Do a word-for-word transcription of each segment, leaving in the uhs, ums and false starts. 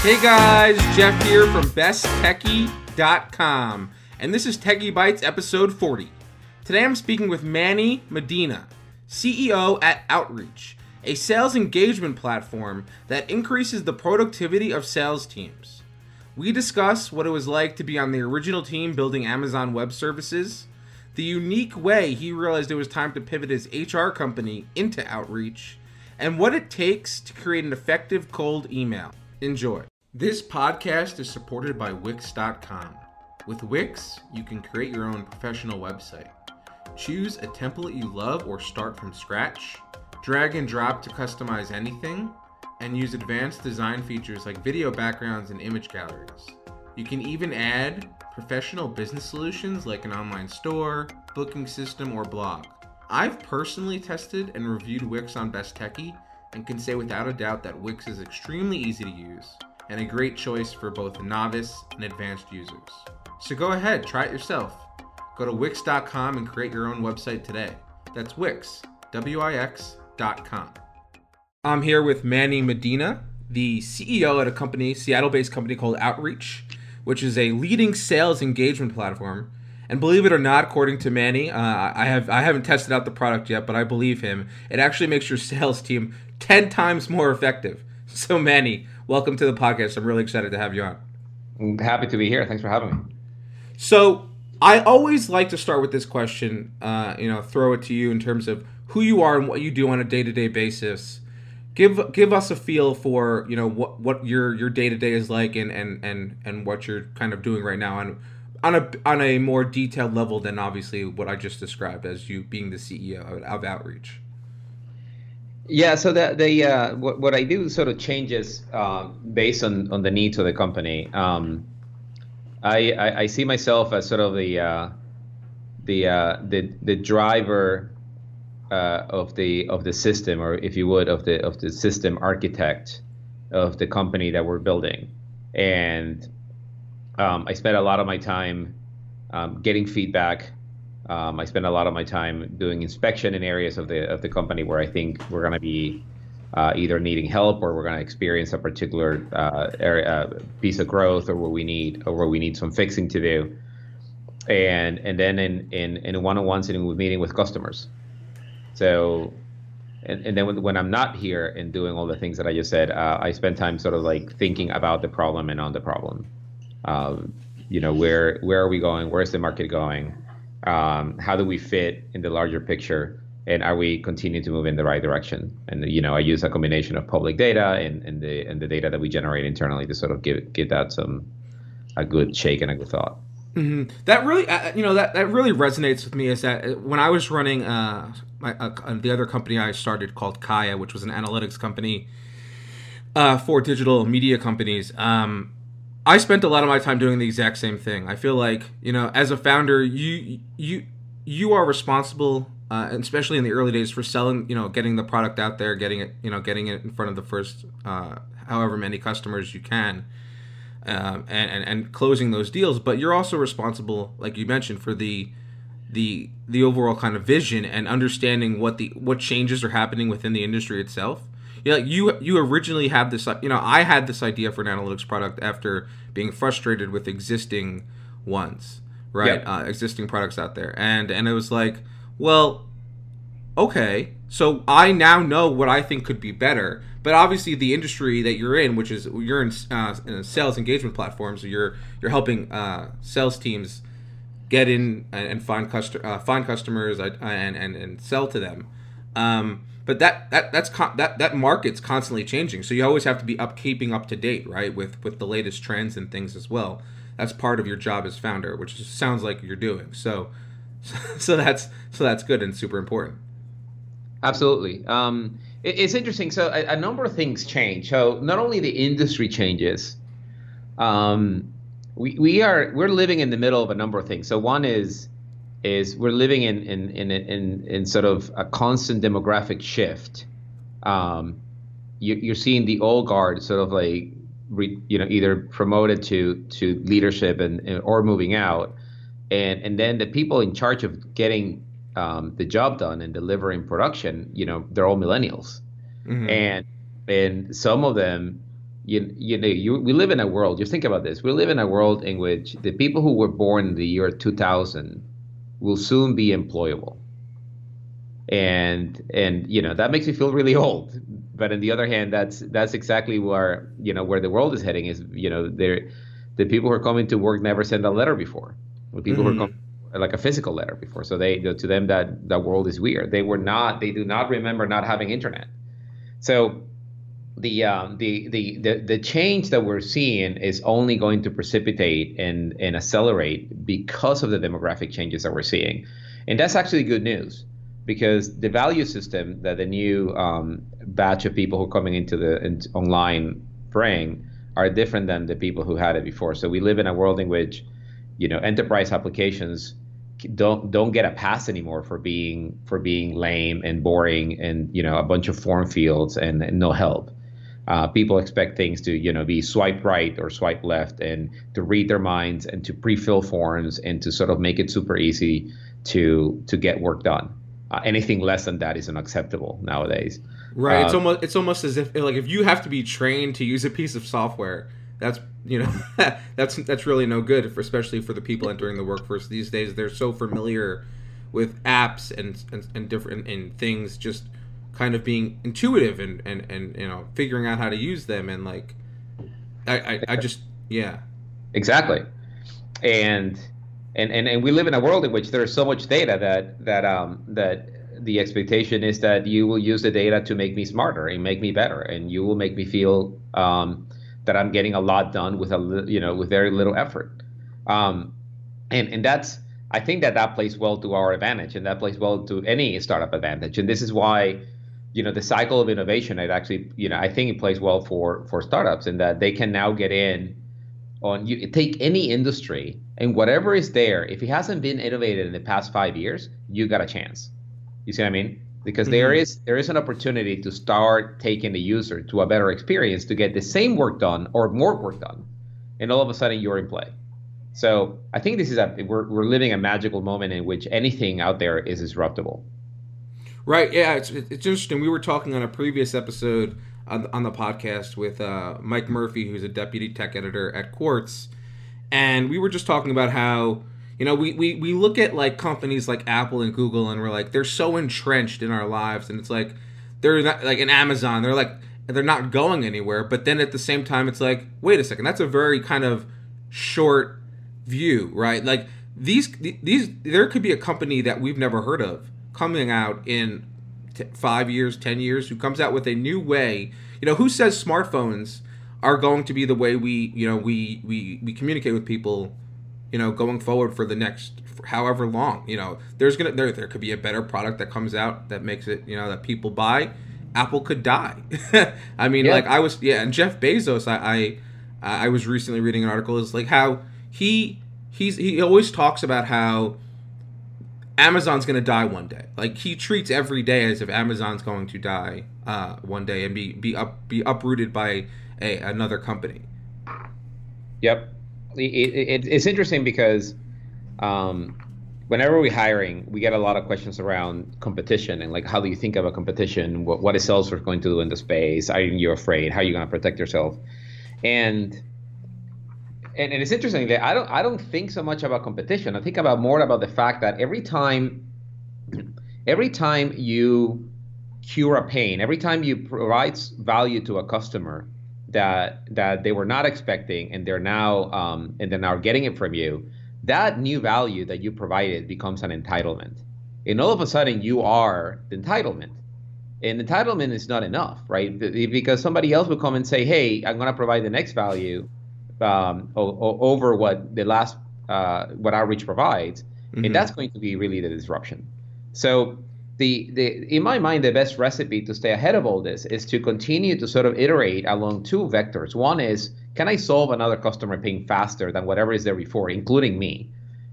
Hey guys, Jeff here from best techie dot com, and this is Techie Bytes episode forty. Today I'm speaking with Manny Medina, C E O at Outreach, a sales engagement platform that increases the productivity of sales teams. We discuss what it was like to be on the original team building Amazon Web Services, the unique way he realized it was time to pivot his H R company into Outreach, and what it takes to create an effective cold email. Enjoy. This podcast is supported by Wix dot com. With Wix, you can create your own professional website. Choose a template you love or start from scratch, drag and drop to customize anything, and use advanced design features like video backgrounds and image galleries. You can even add professional business solutions like an online store, booking system, or blog. I've personally tested and reviewed Wix on Best Techie, and can say without a doubt that Wix is extremely easy to use and a great choice for both novice and advanced users. So go ahead, try it yourself. Go to Wix dot com and create your own website today. That's Wix, W I X dot com. I'm here with Manny Medina, the C E O at a company, Seattle-based company called Outreach, which is a leading sales engagement platform. And believe it or not, according to Manny, uh, I have I haven't tested out the product yet, but I believe him. It actually makes your sales team ten times more effective. So Manny, welcome to the podcast. I'm really excited to have you on. I'm happy to be here. Thanks for having me. So I always like to start with this question. Uh, you know, throw it to you in terms of who you are and what you do on a day-to-day basis. Give give us a feel for, you know, what what your your day-to-day is like and and and and what you're kind of doing right now and. On a, on a more detailed level than obviously what I just described as you being the C E O of Outreach. Yeah, so the, the, uh, what, what I do sort of changes uh, based on, on the needs of the company. Um, I, I, I see myself as sort of the, uh, the, uh, the, the driver uh, of, the, of the system, or if you would, of the, of the system architect of the company that we're building. And Um, I spend a lot of my time um, getting feedback. Um, I spend a lot of my time doing inspection in areas of the of the company where I think we're going to be uh, either needing help or we're going to experience a particular uh, area, uh, piece of growth, or where we need or where we need some fixing to do. And and then in in in one-on-one sitting with meeting with customers. So, and and then when I'm not here and doing all the things that I just said, uh, I spend time sort of like thinking about the problem and on the problem. Um, you know, where where are we going? Where's the market going? Um, how do we fit in the larger picture? And are we continuing to move in the right direction? And, you know, I use a combination of public data and, and the and the data that we generate internally to sort of give give that some a good shake and a good thought. Mm-hmm. That really, uh, you know, that, that really resonates with me. Is that when I was running uh, my, uh, the other company I started called Kaya, which was an analytics company uh, for digital media companies. Um, I spent a lot of my time doing the exact same thing. I feel like, you know, as a founder, you you you are responsible, uh, especially in the early days, for selling, you know, getting the product out there, getting it, you know, getting it in front of the first, uh, however many customers you can, um, and, and and closing those deals. But you're also responsible, like you mentioned, for the the the overall kind of vision and understanding what the what changes are happening within the industry itself. Yeah, you you originally had this, you know, I had this idea for an analytics product after being frustrated with existing ones, right? Yep. Uh, existing products out there. And and it was like, well, okay, so I now know what I think could be better. But obviously the industry that you're in, which is you're in, uh, in a sales engagement platform, so you're you're helping uh, sales teams get in and, and find, custo- uh, find customers and, and, and sell to them. Um, but that that that's con- that that market's constantly changing, so you always have to be up, keeping up to date, right, with with the latest trends and things as well. That's part of your job as founder, which sounds like you're doing. So, so that's so that's good and super important. Absolutely, um, it, it's interesting. So a, a number of things change. So not only the industry changes, um, we we are we're living in the middle of a number of things. So one is. is we're living in in, in in in sort of a constant demographic shift. Um, you, you're seeing the old guard sort of like, re, you know, either promoted to to leadership and, and or moving out, and and then the people in charge of getting um, the job done and delivering production, you know, they're all millennials, mm-hmm. and and some of them, You, you know, you, we live in a world, just think about this, we live in a world in which the people who were born in the year two thousand will soon be employable. And, and you know, that makes me feel really old. But on the other hand, that's that's exactly where, you know, where the world is heading is, you know, the people who are coming to work never sent a letter before. The people mm. who are coming, like a physical letter before. So they to them, that, that world is weird. They were not, they do not remember not having internet. So the um, the, the the the change that we're seeing is only going to precipitate and and accelerate because of the demographic changes that we're seeing, and that's actually good news, because the value system that the new um, batch of people who are coming into the in, online bring are different than the people who had it before. So we live in a world in which, you know, enterprise applications don't don't get a pass anymore for being for being lame and boring and, you know, a bunch of form fields and, and no help. Uh, people expect things to, you know, be swipe right or swipe left, and to read their minds, and to pre-fill forms, and to sort of make it super easy to to get work done. Uh, anything less than that is unacceptable nowadays. Right. Uh, it's almost it's almost as if like if you have to be trained to use a piece of software, that's you know that's that's really no good, for, especially for the people entering the workforce these days. They're so familiar with apps and and, and different and things just. Kind of being intuitive and, and, and you know figuring out how to use them, and like I, I, I just yeah exactly and, and and and we live in a world in which there is so much data that that um that the expectation is that you will use the data to make me smarter and make me better, and you will make me feel um, that I'm getting a lot done with a you know with very little effort, um, and and that's I think that that plays well to our advantage, and that plays well to any startup advantage, and this is why. You know, the cycle of innovation, it actually, you know, I think it plays well for, for startups, in that they can now get in on, you take any industry and whatever is there, if it hasn't been innovated in the past five years, you got a chance. You see what I mean? Because mm-hmm. there is there is an opportunity to start taking the user to a better experience to get the same work done or more work done. And all of a sudden you're in play. So I think this is a, we're, we're living a magical moment in which anything out there is disruptable. Right, yeah, it's it's interesting. We were talking on a previous episode on, on the podcast with uh, Mike Murphy, who's a deputy tech editor at Quartz, and we were just talking about how, you know, we, we, we look at, like, companies like Apple and Google, and we're like, they're so entrenched in our lives, and it's like, they're not, like, in Amazon, they're like, they're not going anywhere, but then at the same time, it's like, wait a second, that's a very kind of short view, right? Like, these these there could be a company that we've never heard of, coming out in t- five years, ten years, who comes out with a new way. You know, who says smartphones are going to be the way we, you know, we we we communicate with people, you know, going forward for the next for however long. You know, there's gonna there there could be a better product that comes out that makes it, you know, that people buy. Apple could die. I mean, yeah. like I was, yeah, and Jeff Bezos, I I I was recently reading an article. It's like how he he's he always talks about how. Amazon's going to die one day. Like, he treats every day as if Amazon's going to die uh, one day and be be up be uprooted by a another company. Yep, it, it, it's interesting because um, whenever we're hiring, we get a lot of questions around competition and like, how do you think about competition? What, what is Salesforce going to do in the space? Are you afraid? How are you going to protect yourself? And And, and it's interesting that I don't I don't think so much about competition. I think about more about the fact that every time, every time you cure a pain, every time you provide value to a customer that that they were not expecting, and they're now um, and they're now getting it from you, that new value that you provided becomes an entitlement, and all of a sudden you are the entitlement. And entitlement is not enough, right? Because somebody else will come and say, "Hey, I'm going to provide the next value." Um, o- o- over what the last uh, what Outreach provides, mm-hmm. and that's going to be really the disruption. So, the the in my mind, the best recipe to stay ahead of all this is to continue to sort of iterate along two vectors. One is, can I solve another customer pain faster than whatever is there before, including me?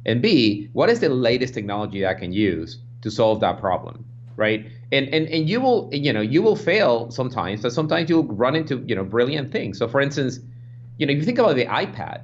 And B, what is the latest technology I can use to solve that problem? Right? And and and you will you know you will fail sometimes, but sometimes you'll run into you know brilliant things. So, for instance. You know, if you think about the iPad,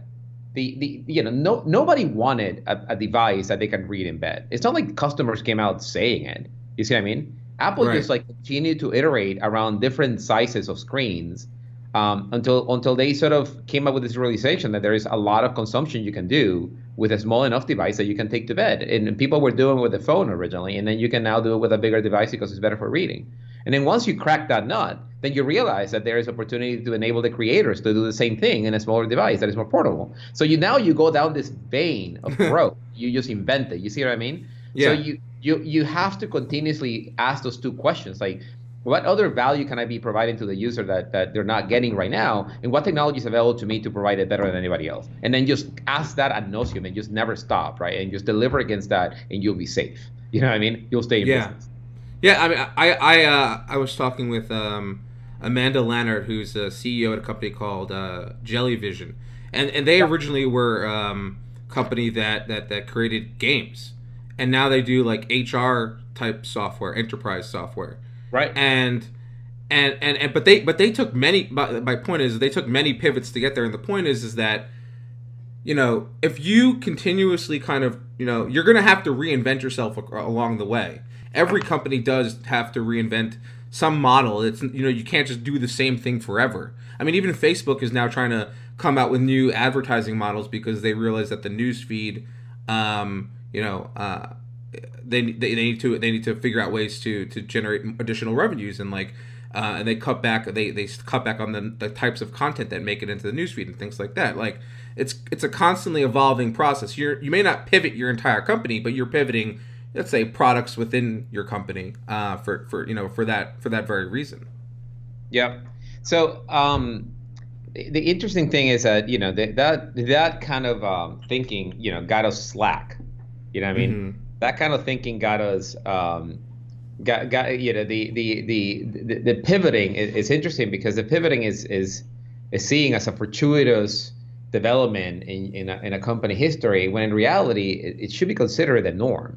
the, the you know, no nobody wanted a, a device that they can read in bed. It's not like customers came out saying it. You see what I mean? Apple right. just like continued to iterate around different sizes of screens um, until until they sort of came up with this realization that there is a lot of consumption you can do with a small enough device that you can take to bed. And people were doing it with the phone originally, and then you can now do it with a bigger device because it's better for reading. And then once you crack that nut, then you realize that there is opportunity to enable the creators to do the same thing in a smaller device that is more portable. So you now you go down this vein of growth. You just invent it. You see what I mean? Yeah. So you, you, you have to continuously ask those two questions. Like, what other value can I be providing to the user that, that they're not getting right now? And what technology is available to me to provide it better than anybody else? And then just ask that ad nauseum and just never stop, right? And just deliver against that, and you'll be safe. You know what I mean? You'll stay in yeah. business. Yeah, I mean, I I uh, I was talking with um, Amanda Lannert, who's a C E O at a company called uh, Jellyvision, and and they yeah. originally were um, a company that, that that created games, and now they do like H R type software, enterprise software, right? And and and, and but they but they took many. My, my point is they took many pivots to get there, and the point is is that, you know, if you continuously kind of, you know, you're gonna have to reinvent yourself along the way. Every company does have to reinvent some model. It's, you know, you can't just do the same thing forever. I mean, even Facebook is now trying to come out with new advertising models because they realize that the newsfeed, um, you know, uh, they, they they need to they need to figure out ways to to generate additional revenues, and like uh, and they cut back they they cut back on the, the types of content that make it into the newsfeed and things like that. Like it's it's a constantly evolving process. You're you may not pivot your entire company, but you're pivoting, let's say, products within your company uh, for for you know for that for that very reason. Yeah. So um, the, the interesting thing is that, you know, the, that that kind of um, thinking, you know, got us Slack. You know what I mean? Mm-hmm. That kind of thinking got us um, got got you know the the the the, the pivoting is, is interesting because the pivoting is is is seen as a fortuitous development in in a, in a company history when in reality it, it should be considered the norm.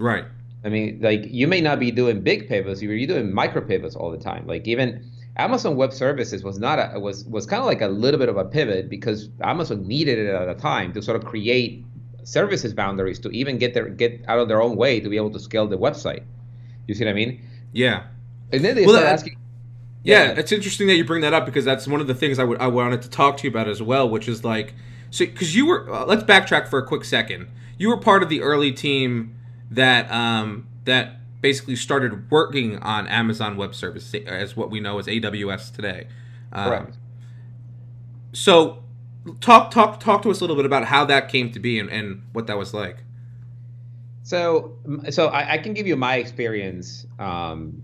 Right. I mean, like, you may not be doing big pivots, you're doing micro pivots all the time. Like, even Amazon Web Services was not a, was was kind of like a little bit of a pivot because Amazon needed it at the time to sort of create services boundaries to even get their get out of their own way to be able to scale the website. You see what I mean? Yeah. And then they well, started asking. Yeah, yeah, it's interesting that you bring that up because that's one of the things I would I wanted to talk to you about as well, which is like, so because you were uh, let's backtrack for a quick second. You were part of the early team that um, that basically started working on Amazon Web Services, as what we know as A W S today. Um, Correct. So talk talk talk to us a little bit about how that came to be and, and what that was like. So so I, I can give you my experience. Um,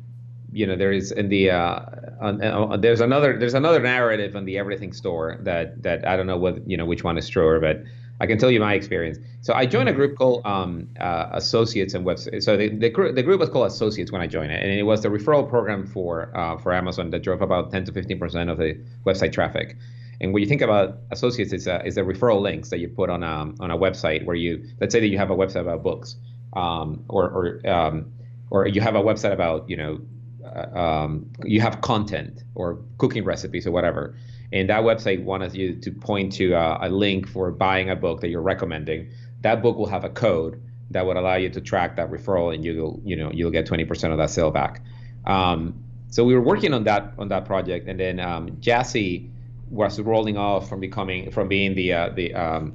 you know, there is in the uh, on, uh, there's another there's another narrative on the Everything Store that that I don't know what you know which one is truer, but I can tell you my experience. So I joined a group called um, uh, Associates and Web. So the, the the group was called Associates when I joined it, and it was the referral program for uh, for Amazon that drove about ten to fifteen percent of the website traffic. And when you think about Associates, it's a, it's the referral links that you put on a, on a website where you, let's say that you have a website about books, um, or or um, or you have a website about you know uh, um, you have content or cooking recipes or whatever. And that website wants you to point to uh, a link for buying a book that you're recommending. That book will have a code that would allow you to track that referral, and you'll you know you'll get twenty percent of that sale back. Um, so we were working on that on that project, and then um, Jassy was rolling off from becoming from being the uh, the um,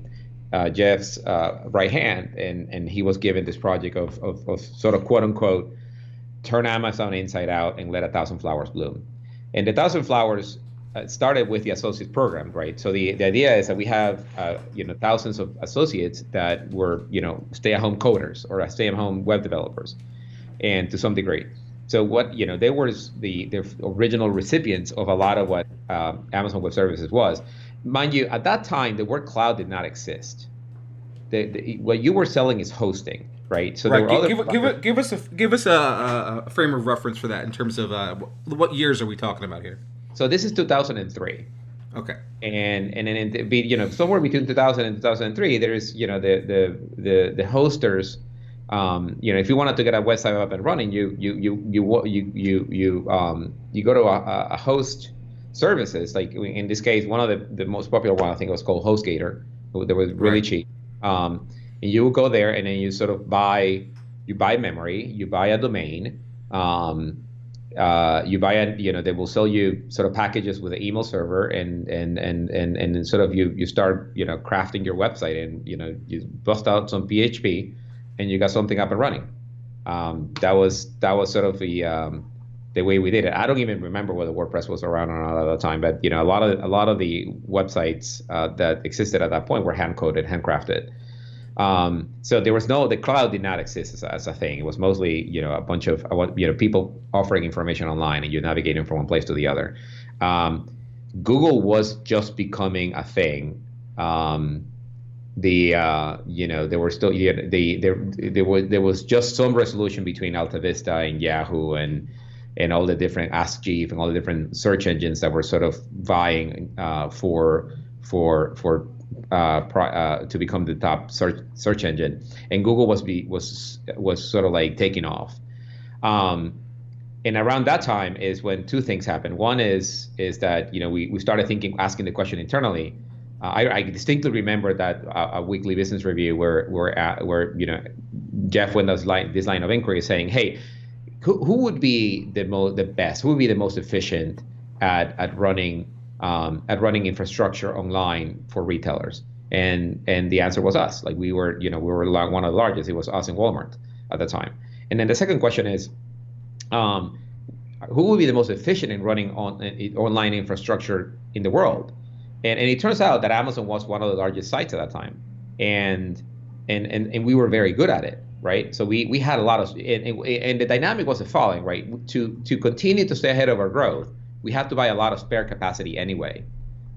uh, Jeff's uh, right hand, and and he was given this project of, of of sort of quote unquote turn Amazon inside out and let a thousand flowers bloom, and the thousand flowers. It started with the associate program, right? So the, the idea is that we have, uh, you know, thousands of associates that were, you know, stay-at-home coders or stay-at-home web developers, and to some degree. So what, you know, they were the, the original recipients of a lot of what uh, Amazon Web Services was. Mind you, at that time, the word cloud did not exist. The, the, what you were selling is hosting, right? So right. There were give, other give, give us a give us a, a frame of reference for that in terms of uh, what years are we talking about here? So this is two thousand three. Okay. And and then you know somewhere between two thousand and two thousand three, there is you know the the the the hosters, um, you know if you wanted to get a website up and running, you you you you you you you um you go to a, a host services, like in this case one of the, the most popular one I think was called HostGator, that was really right. cheap. Um, and you go there and then you sort of buy you buy memory, you buy a domain. Um, Uh, you buy a, you know, they will sell you sort of packages with an email server, and and and and and sort of you you start you know crafting your website, and you know you bust out some P H P, and you got something up and running. Um, that was that was sort of the um, the way we did it. I don't even remember whether WordPress was around or not at the time, but you know a lot of a lot of the websites uh, that existed at that point were hand coded, handcrafted. Um, so there was no, the cloud did not exist as, as a thing. It was mostly, you know, a bunch of, you know, people offering information online and you're navigating from one place to the other. Um, Google was just becoming a thing. Um, the, uh, you know, there were still, you know, the, there, there was, there was just some resolution between AltaVista and Yahoo and, and all the different Ask Jeeves and all the different search engines that were sort of vying, uh, for, for, for, Uh, pro, uh, to become the top search search engine, and Google was be, was was sort of like taking off, um, and around that time is when two things happened. One is is that you know we, we started thinking, asking the question internally. Uh, I, I distinctly remember that uh, a weekly business review where where at, where you know Jeff went this line this line of inquiry saying, hey, who who would be the most the best? Who would be the most efficient at at running? Um, at running infrastructure online for retailers, and and the answer was us. Like we were, you know, we were one of the largest. It was us and Walmart at the time. And then the second question is, um, who would be the most efficient in running on in, online infrastructure in the world? And and it turns out that Amazon was one of the largest sites at that time, and and and, and we were very good at it, right? So we we had a lot of, and, and the dynamic was the following, right? To to continue to stay ahead of our growth, we had to buy a lot of spare capacity anyway,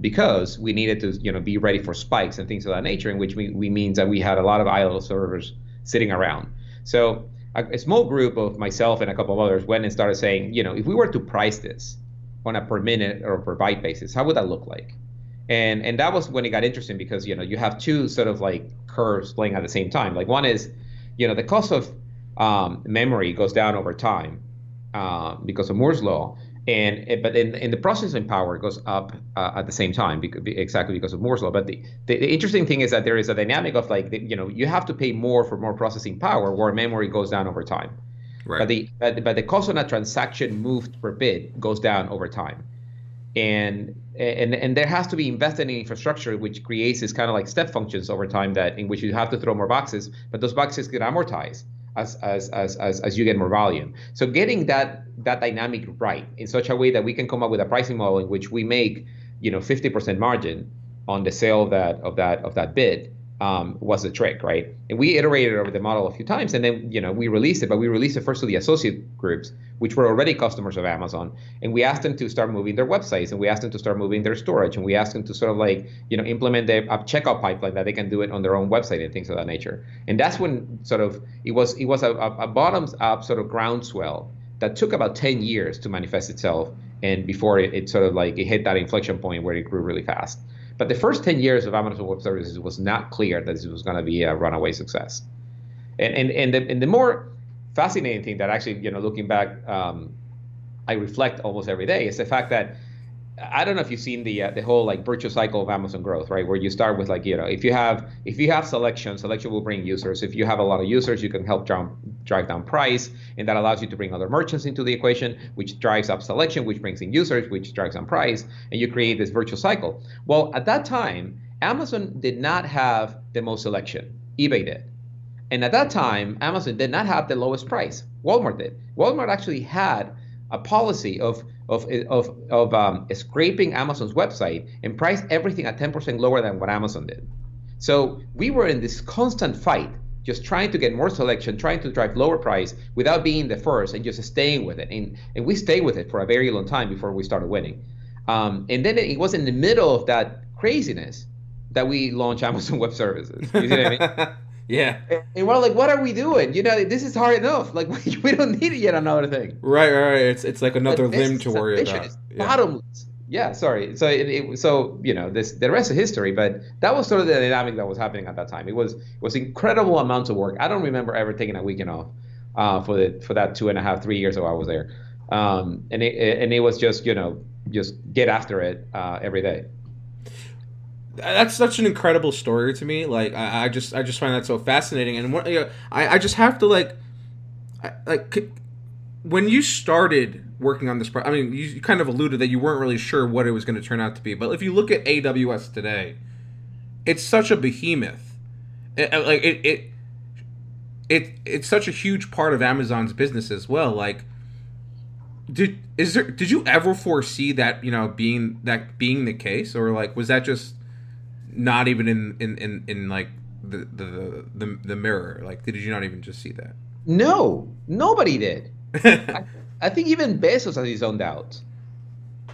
because we needed to, you know, be ready for spikes and things of that nature. In which we, we means that we had a lot of idle servers sitting around. So a, a small group of myself and a couple of others went and started saying, you know, if we were to price this on a per minute or per byte basis, how would that look like? And and that was when it got interesting, because you know you have two sort of like curves playing at the same time. Like one is, you know, the cost of um, memory goes down over time uh, because of Moore's law. And but in, in the processing power goes up uh, at the same time, because, exactly because of Moore's law. But the, the, the interesting thing is that there is a dynamic of like, the, you know, you have to pay more for more processing power where memory goes down over time. Right. But the but, but the cost on a transaction moved per bit goes down over time. And and and there has to be invested in infrastructure, which creates this kind of like step functions over time that in which you have to throw more boxes, but those boxes get amortized as as as as, as you get more volume. So getting that that dynamic right in such a way that we can come up with a pricing model in which we make, you know, fifty percent margin on the sale of that of that of that bid um, was the trick, right? And we iterated over the model a few times, and then you know we released it, but we released it first to the associate groups, which were already customers of Amazon, and we asked them to start moving their websites, and we asked them to start moving their storage, and we asked them to sort of like you know implement a checkout pipeline that they can do it on their own website and things of that nature. And that's when sort of it was it was a, a bottoms up sort of groundswell that took about ten years to manifest itself, and before it, it sort of like it hit that inflection point where it grew really fast. But the first ten years of Amazon Web Services was not clear that this was going to be a runaway success. And and and the, and the more fascinating thing that actually, you know, looking back, um, I reflect almost every day is the fact that I don't know if you've seen the uh, the whole like virtuous cycle of Amazon growth, right? Where you start with like you know if you have if you have selection, selection will bring users. If you have a lot of users, you can help drive drive down price, and that allows you to bring other merchants into the equation, which drives up selection, which brings in users, which drives down price, and you create this virtuous cycle. Well, at that time, Amazon did not have the most selection. eBay did, and at that time, Amazon did not have the lowest price. Walmart did. Walmart actually had a policy of of of of um, scraping Amazon's website and price everything at ten percent lower than what Amazon did. So we were in this constant fight, just trying to get more selection, trying to drive lower price without being the first, and just staying with it. And and we stayed with it for a very long time before we started winning. Um, and then it was in the middle of that craziness that we launched Amazon Web Services. You see what I mean? Yeah. And we're like, what are we doing? You know, this is hard enough. Like, we don't need yet another thing. Right, right, right. It's it's like another limb to worry about. It's yeah. bottomless. Yeah, sorry. So, it, it, so you know, this the rest is history. But that was sort of the dynamic that was happening at that time. It was it was incredible amounts of work. I don't remember ever taking a weekend off uh, for the for that two and a half, three years ago I was there. Um, and it and it was just you know just get after it uh, every day. That's such an incredible story to me. Like, I, I just, I just find that so fascinating. And what, you know, I, I just have to like, I, like, when you started working on this pro- I mean, you kind of alluded that you weren't really sure what it was going to turn out to be. But if you look at A W S today, it's such a behemoth. It, like it, it, it, it's such a huge part of Amazon's business as well. Like, did is there? Did you ever foresee that, you know, being that being the case, or like was that just not even in in in, in like the, the the the mirror? Like, did you not even just see that? No, nobody did. I, I think even Bezos has his own doubts.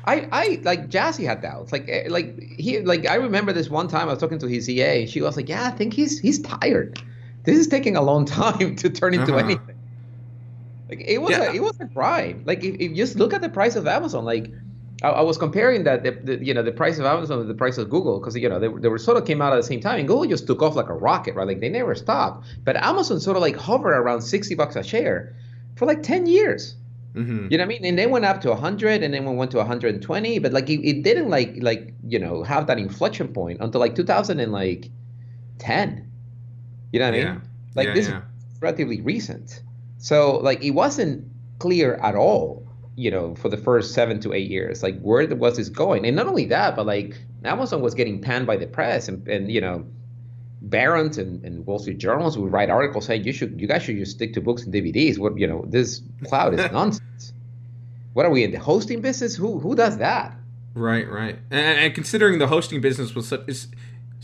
I, I like Jassy had doubts. Like like he like I remember this one time I was talking to his E A. She was like, "Yeah, I think he's he's tired. This is taking a long time to turn into uh-huh. anything." Like it was yeah. a, it was a crime. Like if, if you just look at the price of Amazon. Like I, I was comparing that the, the you know the price of Amazon with the price of Google, because you know they they were sort of came out at the same time, and Google just took off like a rocket, right? Like they never stopped. But Amazon sort of like hovered around sixty bucks a share for like ten years. Mm-hmm. You know what I mean? And they went up to one hundred, and then we went to one hundred twenty. But like it, it didn't like like you know have that inflection point until like two thousand ten. You know what I yeah. mean? Like yeah, this yeah. is relatively recent. So like it wasn't clear at all, you know, for the first seven to eight years, like where was this going? And not only that, but like Amazon was getting panned by the press, and, and you know, Barron's and, and Wall Street Journals would write articles saying you should, you guys should just stick to books and D V Ds. What you know, this cloud is nonsense. What are we in the hosting business? Who who does that? Right, right. And, and considering the hosting business was such, is,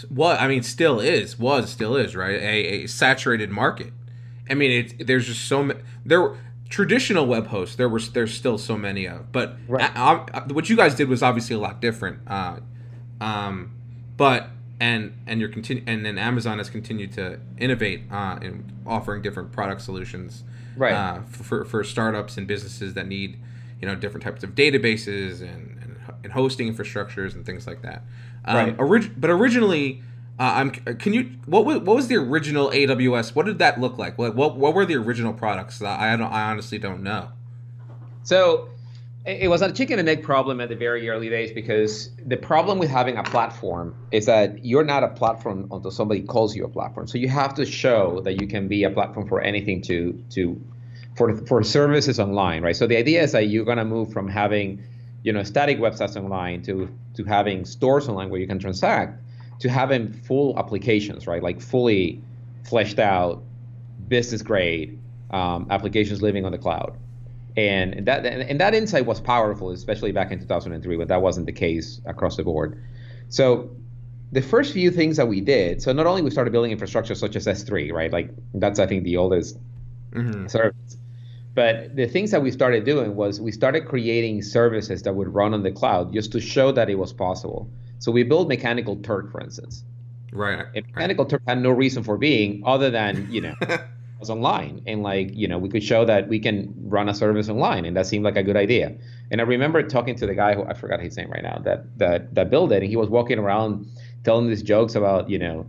what I mean, still is, was, still is, right? A, a saturated market. I mean, it, there's just so many. There, traditional web hosts, there was, there's still so many of. But right. I, I, what you guys did was obviously a lot different. Uh, um, but and and you're continu- and then Amazon has continued to innovate uh, in offering different product solutions, right? Uh, for for startups and businesses that need, you know, different types of databases and and, and hosting infrastructures and things like that. Um, right. Orig- but originally. Uh, I'm, can you what was, what was the original A W S? What did that look like? Like what what were the original products? I don't I honestly don't know. So it was a chicken and egg problem at the very early days, because the problem with having a platform is that you're not a platform until somebody calls you a platform. So you have to show that you can be a platform for anything to to for for services online, right? So the idea is that you're going to move from having, you know, static websites online to to having stores online where you can transact, to having full applications, right? Like fully fleshed out, business grade um, applications living on the cloud. And that and that insight was powerful, especially back in two thousand three, but that wasn't the case across the board. So the first few things that we did, so not only we started building infrastructure such as S three, right? Like that's, I think, the oldest mm-hmm. service. But the things that we started doing was we started creating services that would run on the cloud just to show that it was possible. So we built Mechanical Turk, for instance. Right. And Mechanical right. Turk had no reason for being other than, you know, it was online. And like, you know, we could show that we can run a service online. And that seemed like a good idea. And I remember talking to the guy who I forgot his name right now that that, that built it. And he was walking around telling these jokes about, you know,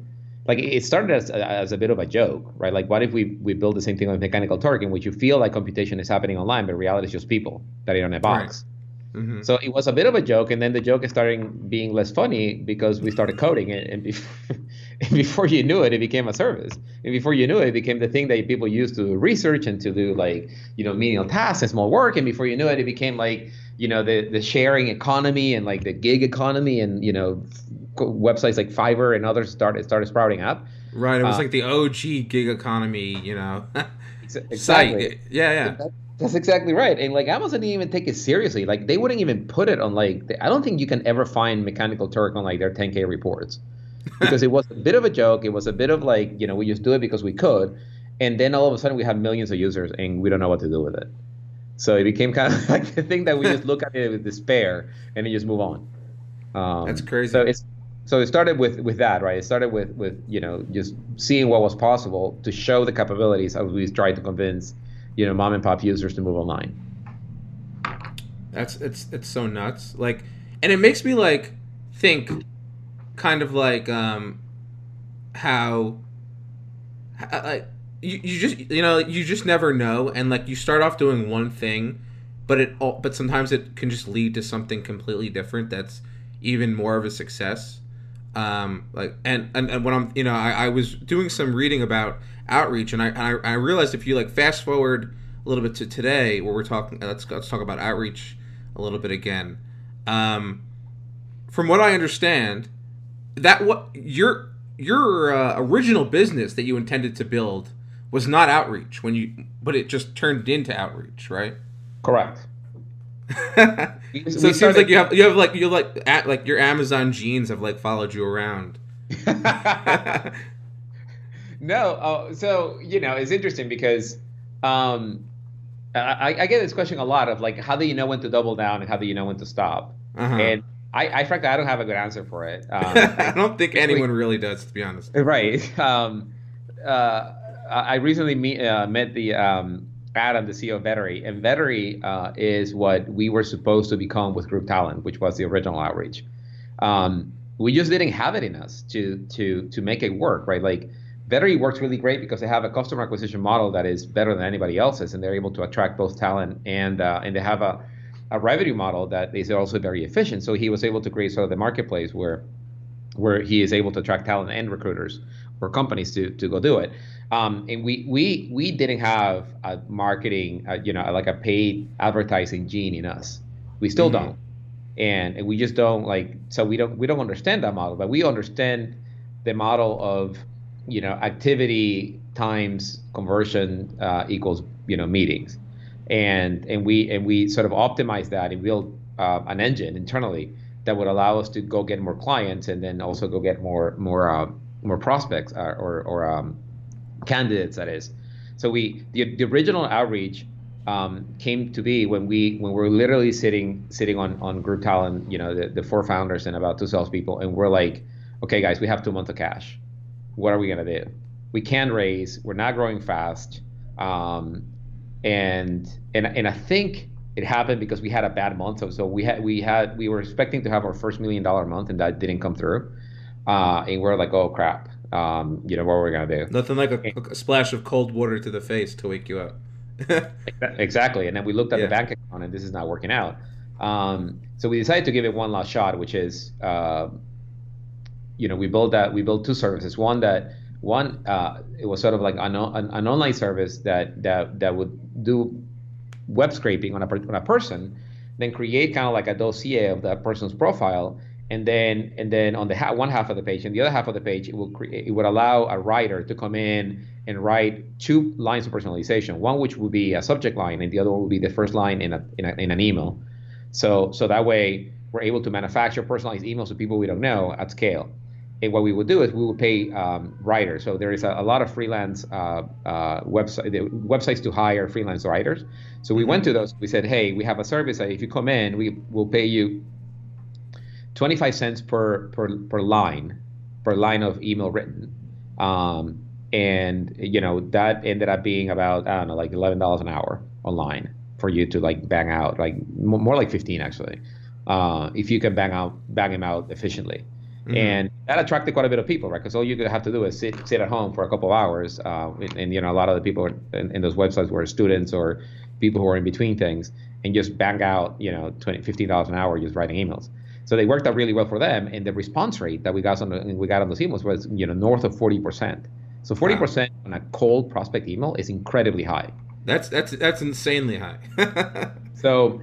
like it started as, as a bit of a joke, right? Like what if we, we build the same thing with Mechanical Turk, in which you feel like computation is happening online, but in reality it's just people that are in a box. Right. Mm-hmm. So it was a bit of a joke, and then the joke is starting being less funny because we started coding it, and before, and before you knew it, it became a service. And before you knew it, it became the thing that people used to do research and to do like, you know, menial tasks and small work. And before you knew it, it became like, you know, the, the sharing economy and like the gig economy, and, you know, websites like Fiverr and others started started sprouting up. Right. It was uh, like the O G gig economy, you know. Exactly. Site. Yeah, yeah. So that's exactly right. And like Amazon didn't even take it seriously. Like they wouldn't even put it on like, the, I don't think you can ever find Mechanical Turk on like their ten K reports, because it was a bit of a joke. It was a bit of like, you know, we just do it because we could. And then all of a sudden we have millions of users and we don't know what to do with it. So it became kind of like the thing that we just look at it with despair and then just move on. Um, that's crazy. So it's, so it started with, with that, right? It started with, with, you know, just seeing what was possible to show the capabilities of we tried to convince, you know, mom and pop users to move online. That's it's it's so nuts. Like, and it makes me like think, kind of like um, how, how like you, you just you know you just never know, and like you start off doing one thing, but it all, but sometimes it can just lead to something completely different that's even more of a success. Um, like and, and, and when I'm you know I, I was doing some reading about Outreach, and I, I I realized if you like fast forward a little bit to today, where we're talking. Let's let's talk about outreach a little bit again. Um, from what I understand, that what your your uh, original business that you intended to build was not outreach when you, but it just turned into outreach, right? Correct. So it seems like you have you have like you like at like your Amazon genes have like followed you around. No, oh, so you know it's interesting because um, I, I get this question a lot of like, how do you know when to double down and how do you know when to stop? Uh-huh. And I, I frankly I don't have a good answer for it. Um, I don't think anyone really does, to be honest. Right. Um, uh, I recently meet, uh, met the. Um, Adam, the C E O of Vettery, and Vettery uh, is what we were supposed to become with Group Talent, which was the original outreach. Um, we just didn't have it in us to to to make it work, right? Like Vettery works really great because they have a customer acquisition model that is better than anybody else's, and they're able to attract both talent and uh, and they have a, a revenue model that is also very efficient. So he was able to create sort of the marketplace where where he is able to attract talent and recruiters or companies to to go do it. Um, and we we we didn't have a marketing, uh, you know, like a paid advertising gene in us. We still mm-hmm. don't, and, and we just don't like. So we don't we don't understand that model, but we understand the model of, you know, activity times conversion uh, equals you know meetings, and and we and we sort of optimize that and build uh, an engine internally that would allow us to go get more clients and then also go get more more uh, more prospects or or, or um, candidates, that is. So we the, the original outreach um, came to be when we when we were literally sitting sitting on on Group Talent, you know, the, the four founders and about two salespeople, and we're like, okay, guys, we have two months of cash. What are we gonna do? We can raise. We're not growing fast, um, and and and I think it happened because we had a bad month. So so we had we had we were expecting to have our first million dollar month, and that didn't come through. Uh, and we're like, oh crap. Um, you know, what we're going to do. Nothing like a, a splash of cold water to the face to wake you up. Exactly. And then we looked at yeah. the bank account and this is not working out. Um, so we decided to give it one last shot, which is, uh, you know, we built that, we built two services. One that, one, uh, it was sort of like an, an, an online service that, that, that would do web scraping on a, on a person, then create kind of like a dossier of that person's profile. And then, and then on the ha one half of the page and the other half of the page, it will create. It would allow a writer to come in and write two lines of personalization. One which would be a subject line, and the other one would be the first line in a in, a, in an email. So, so that way we're able to manufacture personalized emails to people we don't know at scale. And what we would do is we would pay um, writers. So there is a, a lot of freelance uh, uh, website websites to hire freelance writers. So we mm-hmm. went to those. We said, hey, we have a service that if you come in, we will pay you twenty-five cents per, per per line, per line of email written, um, and you know that ended up being about I don't know like eleven dollars an hour online for you to like bang out like more like fifteen actually, uh, if you can bang out bang them out efficiently, mm-hmm. and that attracted quite a bit of people, right? Because all you have to do is sit sit at home for a couple of hours, uh, and, and you know a lot of the people in, in those websites were students or people who are in between things, and just bang out you know twenty, fifteen dollars an hour just writing emails. So they worked out really well for them, and the response rate that we got on the, we got on those emails was you know north of forty percent. So forty percent wow. on a cold prospect email is incredibly high. That's that's that's insanely high. so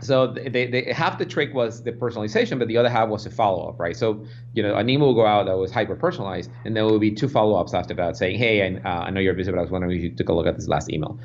so they, they half the trick was the personalization, but the other half was the follow up, right? So you know an email will go out that was hyper personalized, and there will be two follow ups after that saying, hey, and I, uh, I know you're busy, but I was wondering if you took a look at this last email.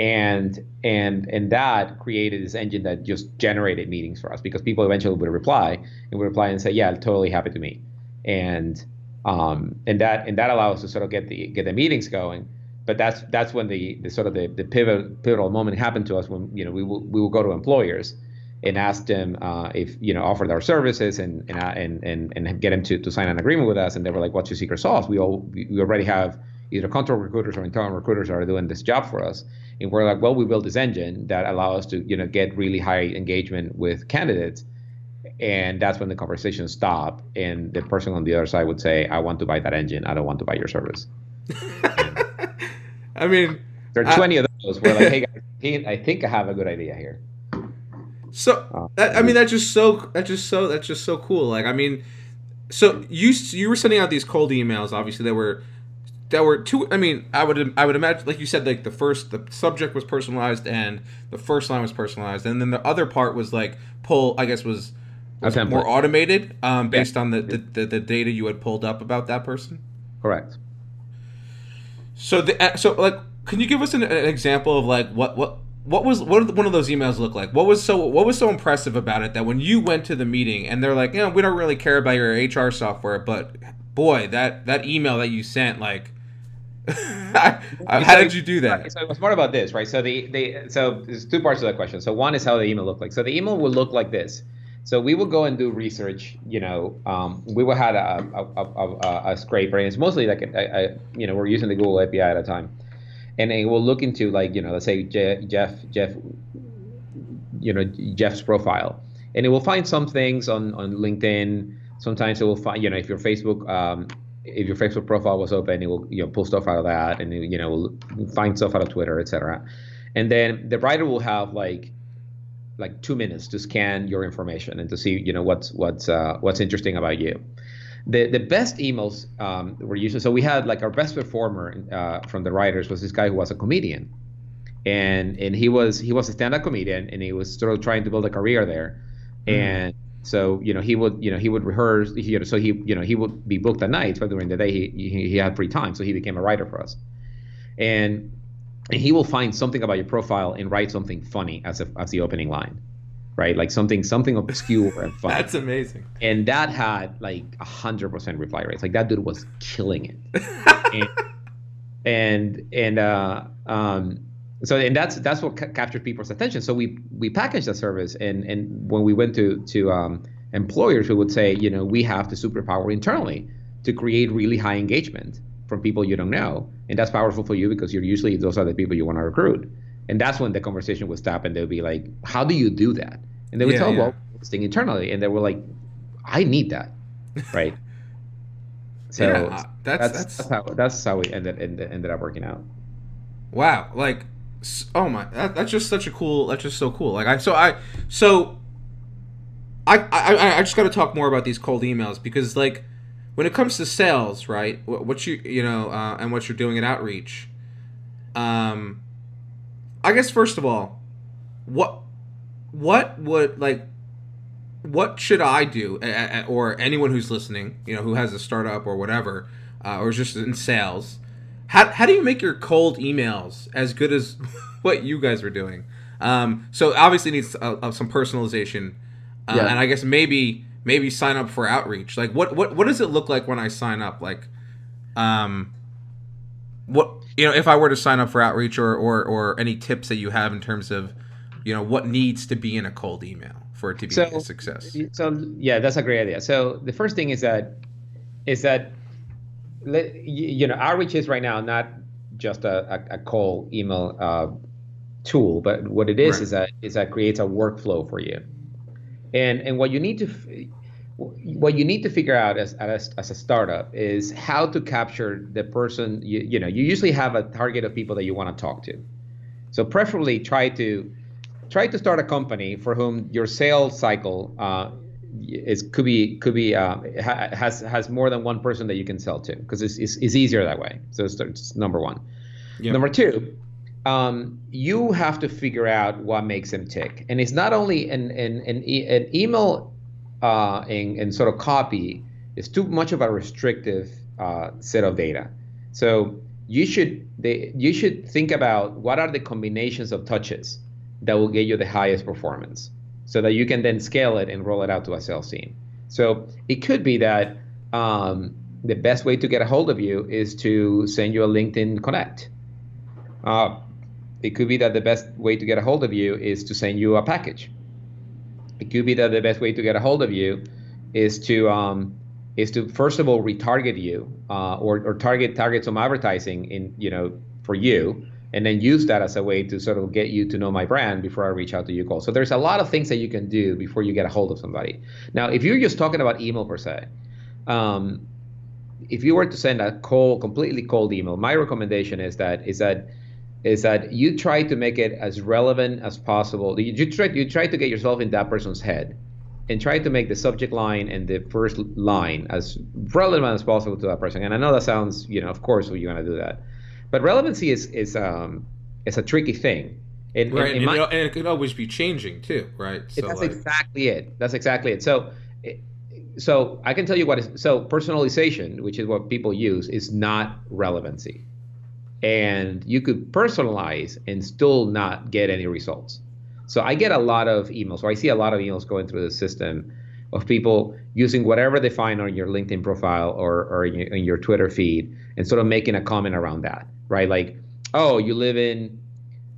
And and and that created this engine that just generated meetings for us because people eventually would reply and would reply and say, yeah, totally happy to meet. And um and that and that allowed us to sort of get the get the meetings going. But that's that's when the, the sort of the, the pivot pivotal moment happened to us when you know we will we will go to employers and ask them uh, if you know offered our services and and and and, and get them to, to sign an agreement with us. And they were like, what's your secret sauce? We all we already have either contract recruiters or internal recruiters are doing this job for us. And we're like, well, we built this engine that allows us to, you know, get really high engagement with candidates. And that's when the conversation stopped. And the person on the other side would say, I want to buy that engine. I don't want to buy your service. I mean, there are twenty I, of those where like, hey, guys, I think I have a good idea here. So, that, I mean, that's just so that's just so that's just so cool. Like, I mean, so you you were sending out these cold emails, obviously, that were There were two. I mean, I would I would imagine, like you said, like the first the subject was personalized and the first line was personalized, and then the other part was like pull. I guess was, was more automated um, based yeah. on the, the, the, the data you had pulled up about that person. Correct. So the so like, can you give us an, an example of like what what. What was what did one of those emails look like? What was so what was so impressive about it that when you went to the meeting and they're like, yeah, we don't really care about your H R software, but boy, that, that email that you sent, like, I, I, how did you do that? So it's more about this, right? So the they so there's two parts to that question. So one is how the email looked like. So the email would look like this. So we would go and do research. You know, um, we would had a a, a, a a scraper, and it's mostly like a, a, you know we're using the Google A P I at a time. And then we'll look into, like, you know, let's say Jeff, Jeff, you know, Jeff's profile, and it will find some things on, on LinkedIn. Sometimes it will find, you know, if your Facebook, um, if your Facebook profile was open, it will, you know, pull stuff out of that, and it, you know, find stuff out of Twitter, et cetera. And then the writer will have like, like two minutes to scan your information and to see, you know, what's what's uh, what's interesting about you. The the best emails um, were usually, so we had like our best performer uh, from the writers was this guy who was a comedian, and and he was he was a stand-up comedian, and he was sort of trying to build a career there, mm. and so you know he would you know he would rehearse, he, you know so he you know he would be booked at nights, but during the day he he, he had free time, so he became a writer for us, and, and he will find something about your profile and write something funny as a, as the opening line. Right, like something, something obscure and fun. That's amazing. And that had like a hundred percent reply rates. Like that dude was killing it. and and, and uh, um, so and that's that's what ca captured people's attention. So we we packaged the service, and and when we went to to um, employers who would say, you know, we have the superpower internally to create really high engagement from people you don't know, and that's powerful for you because you're usually those are the people you want to recruit. And that's when the conversation would stop, and they would be like, how do you do that? And they would yeah, tell, yeah. well, this thing internally. And they were like, I need that, right? So yeah, that's, that's, that's, that's, how, that's how we ended, ended, ended up working out. Wow. Like, oh my, that, that's just such a cool, that's just so cool. Like I, so I, so I, I, I just got to talk more about these cold emails, because like when it comes to sales, right, what, what you, you know, uh, and what you're doing at Outreach, um, I guess first of all, what what would like what should I do, or anyone who's listening, you know, who has a startup or whatever, uh, or is just in sales? How how do you make your cold emails as good as what you guys were doing? Um, so obviously it needs uh, some personalization, uh, yeah. and I guess maybe maybe sign up for Outreach. Like what what what does it look like when I sign up? Like, um, what. You know, if I were to sign up for Outreach, or, or or any tips that you have in terms of, you know, what needs to be in a cold email for it to be so, a success. So yeah, that's a great idea. So the first thing is that, is that, you know, Outreach is right now not just a, a, a cold email uh, tool, but what it is right. is that is that creates a workflow for you, and and what you need to. What you need to figure out as, as as a startup is how to capture the person. You, you know, you usually have a target of people that you want to talk to. So preferably try to try to start a company for whom your sales cycle uh, is could be could be uh, ha has has more than one person that you can sell to, because it's, it's it's easier that way. So it's, it's number one. Yep. Number two. Um, you have to figure out what makes them tick, and it's not only an an an, e an email. Uh, and, and sort of copy is too much of a restrictive uh, set of data. So you should they, you should think about what are the combinations of touches that will get you the highest performance, so that you can then scale it and roll it out to a sales team. So it could be that um, the best way to get a hold of you is to send you a LinkedIn Connect. Uh, it could be that the best way to get a hold of you is to send you a package. It could be that the best way to get a hold of you is to um, is to first of all retarget you uh, or, or target target some advertising in you know for you, and then use that as a way to sort of get you to know my brand before I reach out to you cold. So there's a lot of things that you can do before you get a hold of somebody. Now, if you're just talking about email per se, um, if you were to send a cold, completely cold email, my recommendation is that is that. is that you try to make it as relevant as possible. You, you, try, you try to get yourself in that person's head and try to make the subject line and the first line as relevant as possible to that person. And I know that sounds, you know, of course you're going to do that. But relevancy is, is, um, is a tricky thing. And, right. and, and, my, and it could always be changing too, right? So that's like, exactly it. That's exactly it. So it, so I can tell you what is, so personalization, which is what people use, is not relevancy. And you could personalize and still not get any results. So I get a lot of emails. So I see a lot of emails going through the system of people using whatever they find on your LinkedIn profile or, or in, your, in your Twitter feed and sort of making a comment around that, right? Like, oh, you live in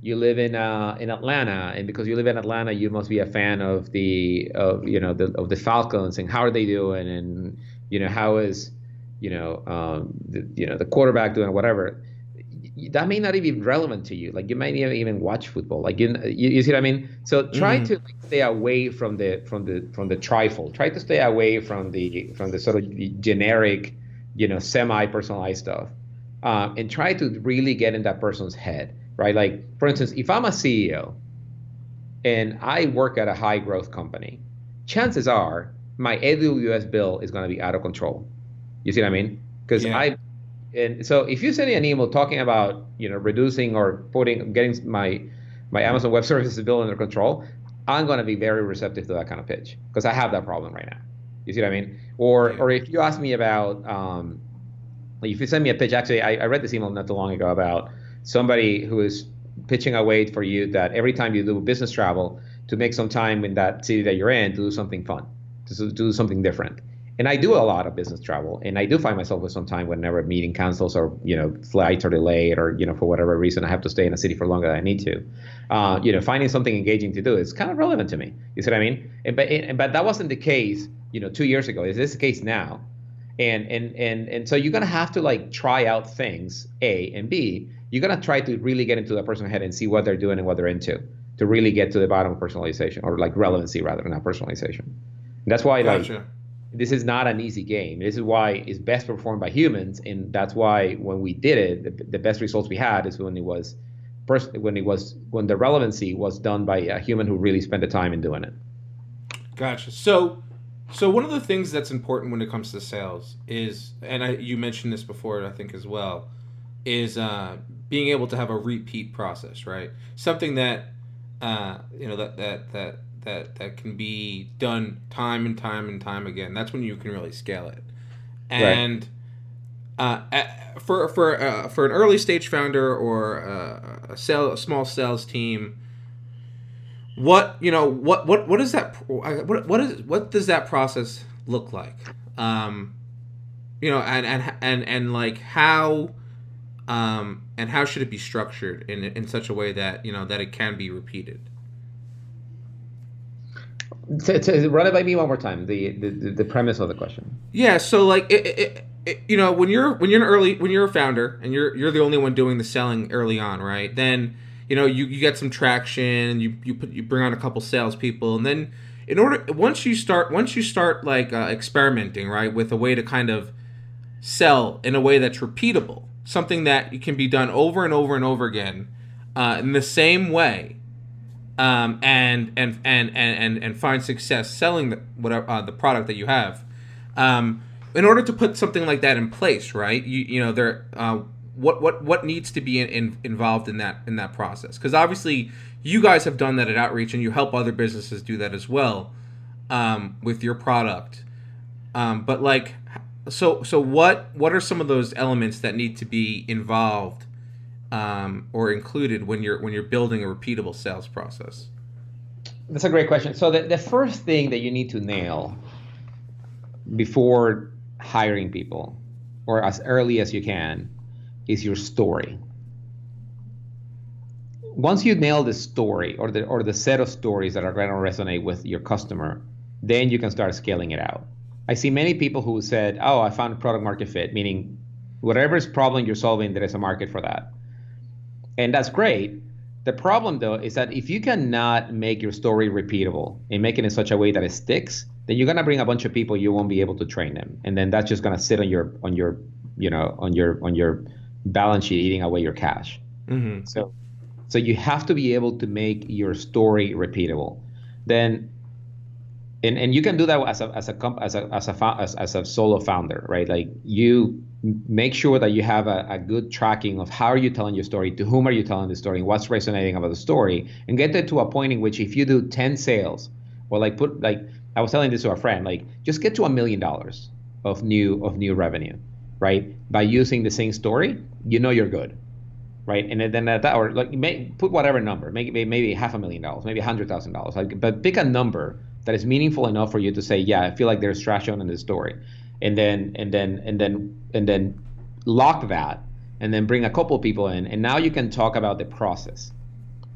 you live in uh, in Atlanta, and because you live in Atlanta, you must be a fan of the of you know the, of the Falcons, and how are they doing, and you know how is you know um, the, you know the quarterback doing, whatever. That may not even be relevant to you. Like you might not even watch football. Like you, you, you see what I mean? So try mm-hmm. to like, stay away from the from the from the trifle. Try to stay away from the from the sort of generic, you know, semi-personalized stuff, um, and try to really get in that person's head, right? Like for instance, if I'm a C E O and I work at a high-growth company, chances are my A W S bill is going to be out of control. You see what I mean? Because yeah. I. And so if you send me an email talking about, you know, reducing or putting, getting my, my Amazon Web Services bill under control, I'm going to be very receptive to that kind of pitch because I have that problem right now. You see what I mean? Or, or if you ask me about, um, if you send me a pitch, actually, I, I read this email not too long ago about somebody who is pitching a way for you that every time you do business travel to make some time in that city that you're in to do something fun, to, to do something different. And I do a lot of business travel, and I do find myself with some time whenever a meeting cancels or, you know, flights are delayed or, you know, for whatever reason, I have to stay in a city for longer than I need to. Uh, you know, finding something engaging to do is kind of relevant to me. You see what I mean? And, but and, but that wasn't the case, you know, two years ago. Is this the case now? And and and and so you're going to have to, like, try out things, A, and B, you're going to try to really get into the person's head and see what they're doing and what they're into to really get to the bottom of personalization or, like, relevancy rather than personalization. And that's why, like... Gotcha. This is not an easy game. This is why it's best performed by humans, and that's why when we did it, the, the best results we had is when it was, pers- when it was, when the relevancy was done by a human who really spent the time in doing it. Gotcha. So, so one of the things that's important when it comes to sales is, and I, you mentioned this before, I think as well, is uh, being able to have a repeat process, right? Something that uh, you know that that that. that that can be done time and time and time again. That's when you can really scale it. And right. uh, at, for for uh, for an early stage founder or uh, a, sale, a small sales team, what you know what what what is that what what is what does that process look like? Um, you know, and and and and like how um, and how should it be structured in in such a way that you know that it can be repeated? To, to run it by me one more time. The, the, the premise of the question. Yeah. So like, it, it, it, you know, when you're when you're an early when you're a founder and you're you're the only one doing the selling early on, right? Then you know you, you get some traction and you you put you bring on a couple salespeople, and then in order once you start once you start like uh, experimenting, right, with a way to kind of sell in a way that's repeatable, something that can be done over and over and over again uh, in the same way. Um, and, and, and, and, and find success selling the, whatever, uh, the product that you have. Um, in order to put something like that in place, right, you, you know, there, uh, what, what, what needs to be in, in, involved in that, in that process? Because obviously you guys have done that at Outreach and you help other businesses do that as well um, with your product. Um, but like, so, so what, what are some of those elements that need to be involved Um, or included when you're when you're building a repeatable sales process? That's a great question. So the, the first thing that you need to nail before hiring people, or as early as you can, is your story. Once you nail the story or the or the set of stories that are going to resonate with your customer, then you can start scaling it out. I see many people who said, "Oh, I found product market fit," meaning whatever problem you're solving, there is a market for that. And that's great. The problem, though, is that if you cannot make your story repeatable and make it in such a way that it sticks, then you're gonna bring a bunch of people. You won't be able to train them, and then that's just gonna sit on your on your you know on your on your balance sheet, eating away your cash. Mm-hmm. So, so you have to be able to make your story repeatable. Then, and and you can do that as a as a comp as a as a as, as a solo founder, right? Like you make sure that you have a, a good tracking of how are you telling your story, to whom are you telling the story, and what's resonating about the story, and get that to a point in which if you do ten sales, or like put like I was telling this to a friend, like just get to a million dollars of new of new revenue, right? By using the same story, you know you're good. Right, and then at that, or like may, put whatever number, make it maybe half a million dollars, maybe a hundred thousand dollars, like, but pick a number that is meaningful enough for you to say, yeah, I feel like there's traction in this story, and then and then and then and then lock that, and then bring a couple people in, and now you can talk about the process.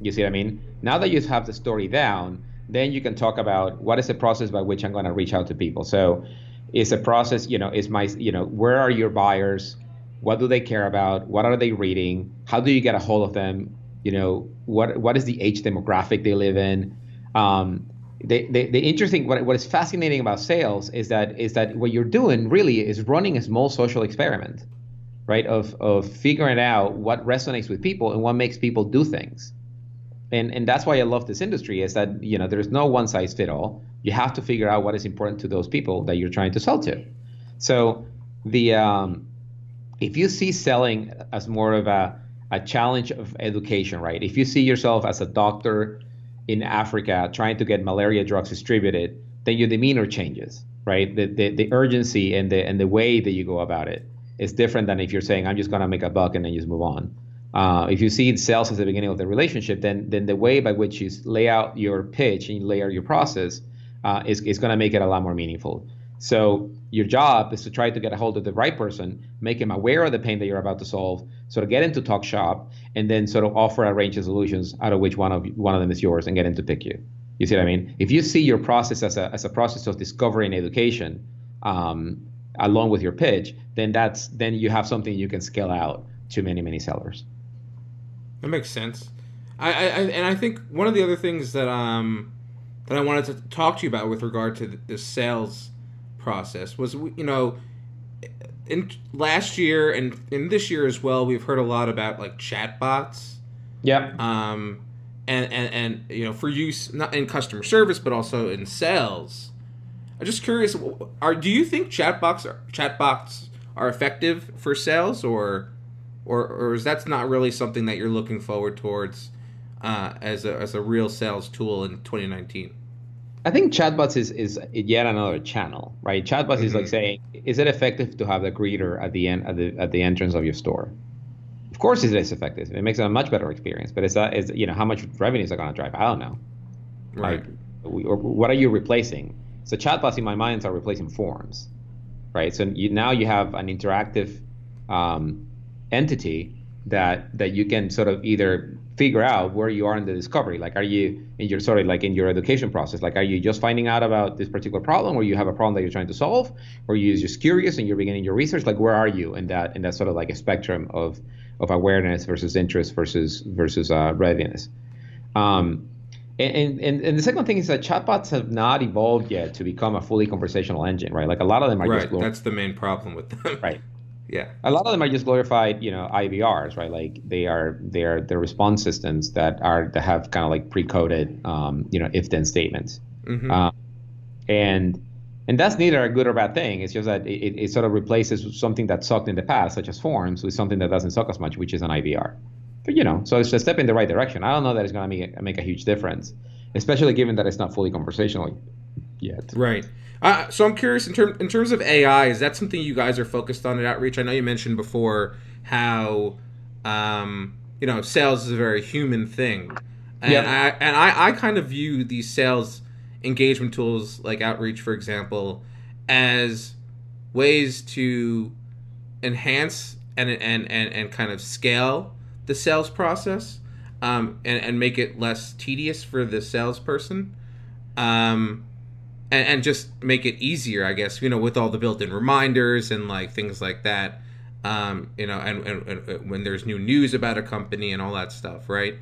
You see what I mean? Now that you have the story down, then you can talk about what is the process by which I'm going to reach out to people. So, it's a process, you know, is my, you know, where are your buyers? What do they care about? What are they reading? How do you get a hold of them? You know, what what is the age demographic they live in? Um, the, the, the interesting, what, what is fascinating about sales is that is that what you're doing really is running a small social experiment, right? Of of figuring out what resonates with people and what makes people do things. And and that's why I love this industry, is that, you know, there's no one size fit all. You have to figure out what is important to those people that you're trying to sell to. So the um, if you see selling as more of a, a challenge of education, right? If you see yourself as a doctor in Africa trying to get malaria drugs distributed, then your demeanor changes, right? The, the, the urgency and the and the way that you go about it is different than if you're saying, I'm just going to make a buck and then just move on. Uh, if you see sales as the beginning of the relationship, then then the way by which you lay out your pitch and you layer your process uh, is, is going to make it a lot more meaningful. So your job is to try to get a hold of the right person, make him aware of the pain that you're about to solve, sort of get him to talk shop, and then sort of offer a range of solutions out of which one of one of them is yours, and get him to pick you. You see what I mean? If you see your process as a as a process of discovery and education, um, along with your pitch, then that's then you have something you can scale out to many many sellers. That makes sense. I, I and I think one of the other things that um that I wanted to talk to you about with regard to the, the sales process was, you know, in last year and in this year as well, we've heard a lot about like chatbots. Yep. Um, and, and and you know, for use not in customer service but also in sales. I'm just curious, are do you think chatbots are chatbots are effective for sales, or or or is that's not really something that you're looking forward towards uh, as a as a real sales tool in twenty nineteen? I think chatbots is, is yet another channel, right? Chatbots mm-hmm. is like saying, is it effective to have the greeter at the end at the at the entrance of your store? Of course, it is effective. It makes it a much better experience. But is that is you know how much revenue is it going to drive? I don't know. Right. Like, we, or what are you replacing? So chatbots, in my mind, are replacing forms, right? So you, now you have an interactive um, entity that that you can sort of either figure out where you are in the discovery. Like, are you in your, sorry, like in your education process, like, are you just finding out about this particular problem, or you have a problem that you're trying to solve, or you're just curious and you're beginning your research? Like, where are you in that, in that sort of like a spectrum of, of awareness versus interest versus, versus uh, readiness? Um, and, and, and the second thing is that chatbots have not evolved yet to become a fully conversational engine, right? Like a lot of them are right, just glorified. That's the main problem with them. Right. Yeah, a lot of them are just glorified, you know, I V Rs, right? Like they are, they are the response systems that are that have kind of like pre-coded, um, you know, if-then statements, mm-hmm. um, and and that's neither a good or bad thing. It's just that it, it sort of replaces something that sucked in the past, such as forms, with something that doesn't suck as much, which is an I V R. But you know, so it's a step in the right direction. I don't know that it's going to make make a huge difference, especially given that it's not fully conversational yet. Right. Uh, so I'm curious in, term, in terms of A I, is that something you guys are focused on at Outreach? I know you mentioned before how, um, you know, sales is a very human thing. And, yeah. I, and I, I kind of view these sales engagement tools like Outreach, for example, as ways to enhance and and, and, and kind of scale the sales process um, and, and make it less tedious for the salesperson. Um And, and just make it easier, I guess, you know, with all the built-in reminders and like things like that, um, you know, and, and, and when there's new news about a company and all that stuff, right?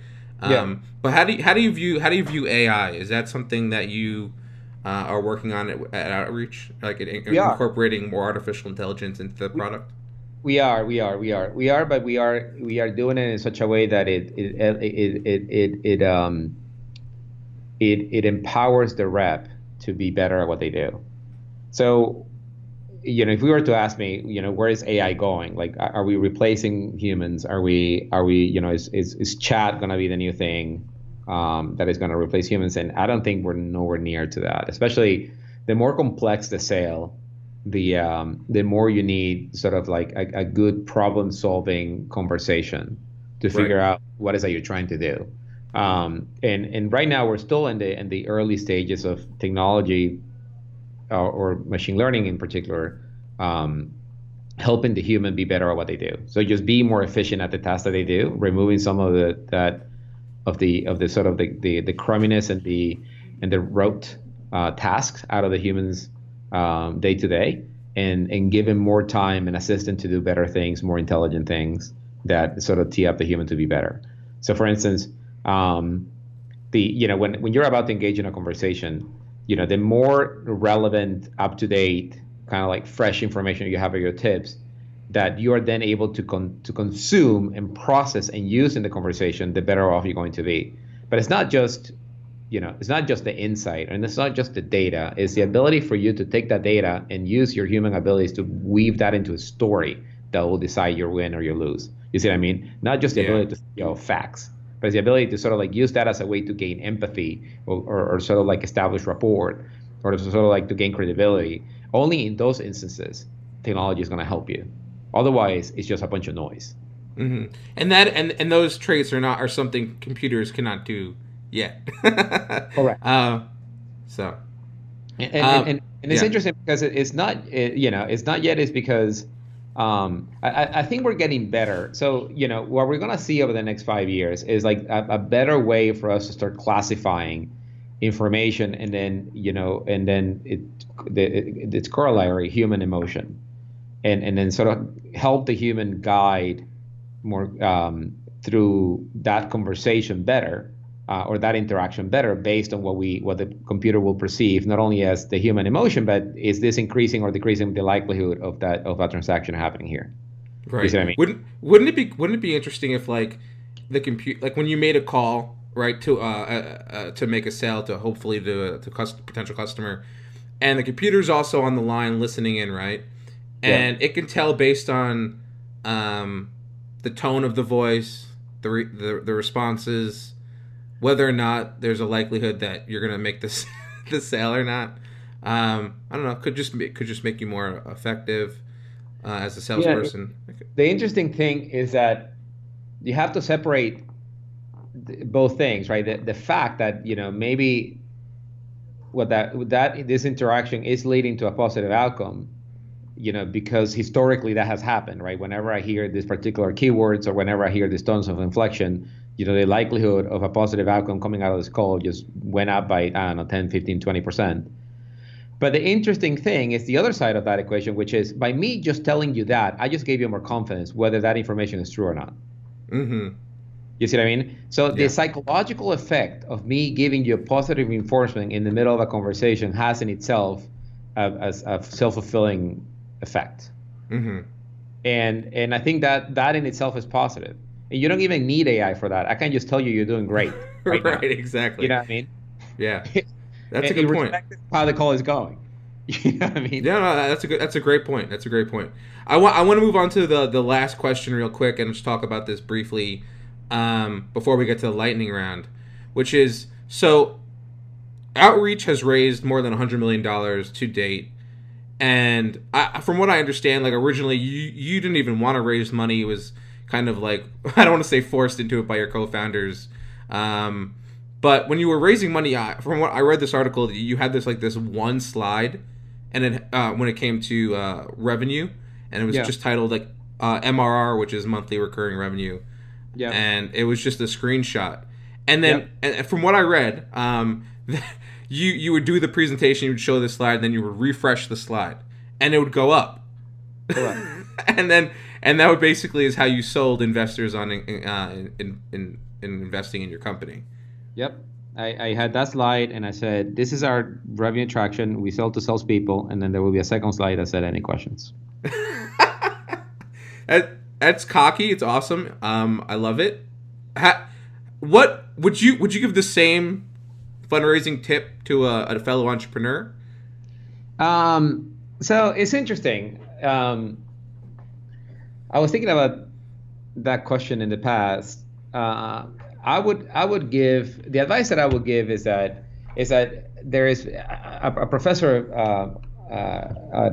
Um, yeah. But how do you, how do you view how do you view A I? Is that something that you uh, are working on at, at Outreach, like in, in yeah. incorporating more artificial intelligence into the product? We are, we are, we are, we are, but we are we are doing it in such a way that it it it it it, it, it um it it empowers the rep to be better at what they do. So, you know, if we were to ask me, you know, where is A I going? Like, are we replacing humans? Are we, are we, you know, is is, is chat going to be the new thing um, that is going to replace humans? And I don't think we're nowhere near to that. Especially the more complex the sale, the um, the more you need sort of like a, a good problem-solving conversation to figure right. out what is that you're trying to do. Um, and and right now we're still in the in the early stages of technology. Or machine learning in particular, um, helping the human be better at what they do. So just be more efficient at the tasks that they do, removing some of the that of the of the sort of the the, the crumminess and the and the rote uh, tasks out of the humans um, day to day, and and giving more time and assistant to do better things, more intelligent things that sort of tee up the human to be better. So for instance, um, the you know when when you're about to engage in a conversation. You know, the more relevant, up-to-date, kind of like fresh information you have at your tips that you are then able to con- to consume and process and use in the conversation, the better off you're going to be. But it's not just, you know, it's not just the insight and it's not just the data. It's the ability for you to take that data and use your human abilities to weave that into a story that will decide your win or your lose. You see what I mean? Not just the yeah. ability to, you know, facts. But the ability to sort of like use that as a way to gain empathy or, or, or sort of like establish rapport or sort of like to gain credibility. Only in those instances, technology is going to help you. Otherwise, it's just a bunch of noise. Mm-hmm. And that and, and those traits are not are something computers cannot do yet. Correct. Uh, so. And, and, um, and, and it's yeah. interesting because it, it's not, it, you know, it's not yet is because Um, I, I think we're getting better. So, you know, what we're going to see over the next five years is like a, a better way for us to start classifying information and then, you know, and then it, the, it it's corollary, human emotion, and, and then sort of help the human guide more um, through that conversation better uh, or that interaction better based on what we what the computer will perceive, not only as the human emotion, but is this increasing or decreasing the likelihood of that of that transaction happening here? Right. You see what I mean? Wouldn't wouldn't it be wouldn't it be interesting if like the compute like when you made a call right to uh, uh, uh to make a sale to hopefully to to cust- potential customer, and the computer's also on the line listening in, right? And yeah. it can tell based on um the tone of the voice, the re- the, the responses. Whether or not there's a likelihood that you're gonna make this the sale or not, um, I don't know. Could just be, could just make you more effective uh, as a salesperson. Yeah, the interesting thing is that you have to separate th- both things, right? The, the fact that you know maybe what that that this interaction is leading to a positive outcome, you know, because historically that has happened, right? Whenever I hear these particular keywords or whenever I hear these tones of inflection. You know, the likelihood of a positive outcome coming out of this call just went up by, I don't know, ten, fifteen, twenty percent. But the interesting thing is the other side of that equation, which is by me just telling you that, I just gave you more confidence whether that information is true or not. Mm-hmm. You see what I mean? So yeah. the psychological effect of me giving you a positive reinforcement in the middle of a conversation has in itself a, a, a self-fulfilling effect. Mm-hmm. And and I think that that in itself is positive. You don't even need A I for that. I can just tell you you're doing great. Right, right exactly. You know what I mean? Yeah. That's a good point. How the call is going. You know what I mean? Yeah, no, that's a good that's a great point. That's a great point. I want I want to move on to the the last question real quick and just talk about this briefly um, before we get to the lightning round, which is so Outreach has raised more than one hundred million dollars to date. And I, from what I understand, like originally you you didn't even want to raise money. It was kind of like, I don't want to say forced into it by your co-founders. Um, but when you were raising money, I, from what I read this article, you had this like this one slide and it, uh, when it came to uh, revenue and it was yeah. just titled like uh, M R R, which is monthly recurring revenue. Yeah. And it was just a screenshot. And then yep. and from what I read, um, you, you would do the presentation, you would show this slide, and then you would refresh the slide and it would go up. Correct. and then... And that would basically is how you sold investors on uh, in, in in investing in your company. Yep, I, I had that slide and I said, this is our revenue traction. We sell to salespeople, and then there will be a second slide that said, any questions? that, that's cocky. It's awesome. Um, I love it. Ha, what would you would you give the same fundraising tip to a, a fellow entrepreneur? Um, so it's interesting. Um, I was thinking about that question in the past. Uh, I would I would give the advice that I would give is that is that there is a, a professor. Uh, Uh, I,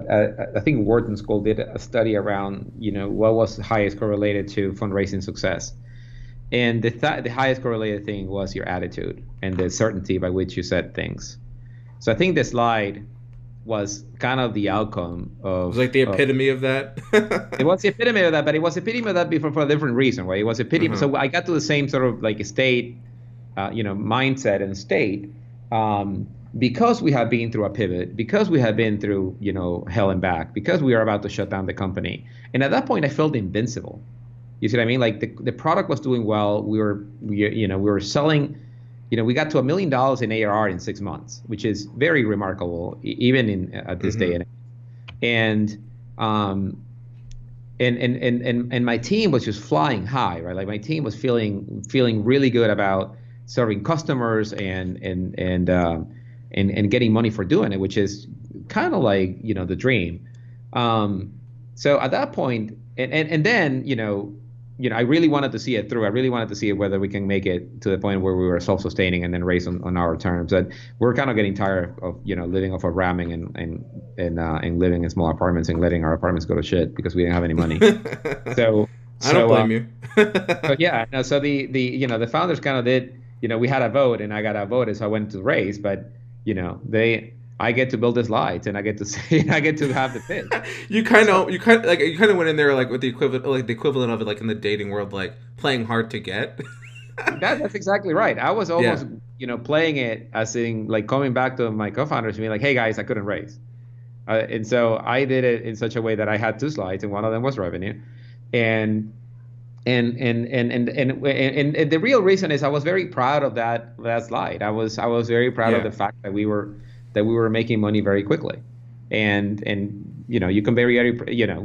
I think Wharton School did a study around, you know, what was the highest correlated to fundraising success, and the th the highest correlated thing was your attitude and the certainty by which you said things. So I think the slide was kind of the outcome of. It was like the epitome of, of that. It was the epitome of that, but it was the epitome of that before for a different reason, right? It was epitome. Mm-hmm. So I got to the same sort of like state, uh, you know, mindset and state. Um, Because we have been through a pivot, because we have been through, you know, hell and back, because we are about to shut down the company. And at that point, I felt invincible. You see what I mean? Like the, the product was doing well. We were, we, you know, we were selling, you know, we got to a million dollars in A R R in six months, which is very remarkable, even in at this mm-hmm. day and age. And, um, and, and, and, and, and my team was just flying high, right? Like my team was feeling, feeling really good about serving customers and, and, and, um, And, and getting money for doing it, which is kind of like, you know, the dream. Um, so at that point, and, and, and then, you know, you know, I really wanted to see it through. I really wanted to see whether we can make it to the point where we were self-sustaining and then raise on, on our terms. And we're kind of getting tired of, you know, living off of ramming and and and, uh, and living in small apartments and letting our apartments go to shit because we didn't have any money. So I don't so, blame uh, you. So yeah. No, so the the you know the founders kind of did. You know, we had a vote, and I got outvoted, so I went to the race, but. You know, they. I get to build the slides, and I get to say, I get to have the pitch. you kind of, so, you kind of, like, you kind of went in there like with the equivalent, like the equivalent of it, like in the dating world, like playing hard to get. that, that's exactly right. I was almost, yeah. you know, playing it as in like coming back to my co-founders and being like, "Hey guys, I couldn't raise," uh, and so I did it in such a way that I had two slides, and one of them was revenue, and. And and, and and and and and the real reason is I was very proud of that that slide. I was I was very proud yeah. of the fact that we were that we were making money very quickly, and and you know you can very very you know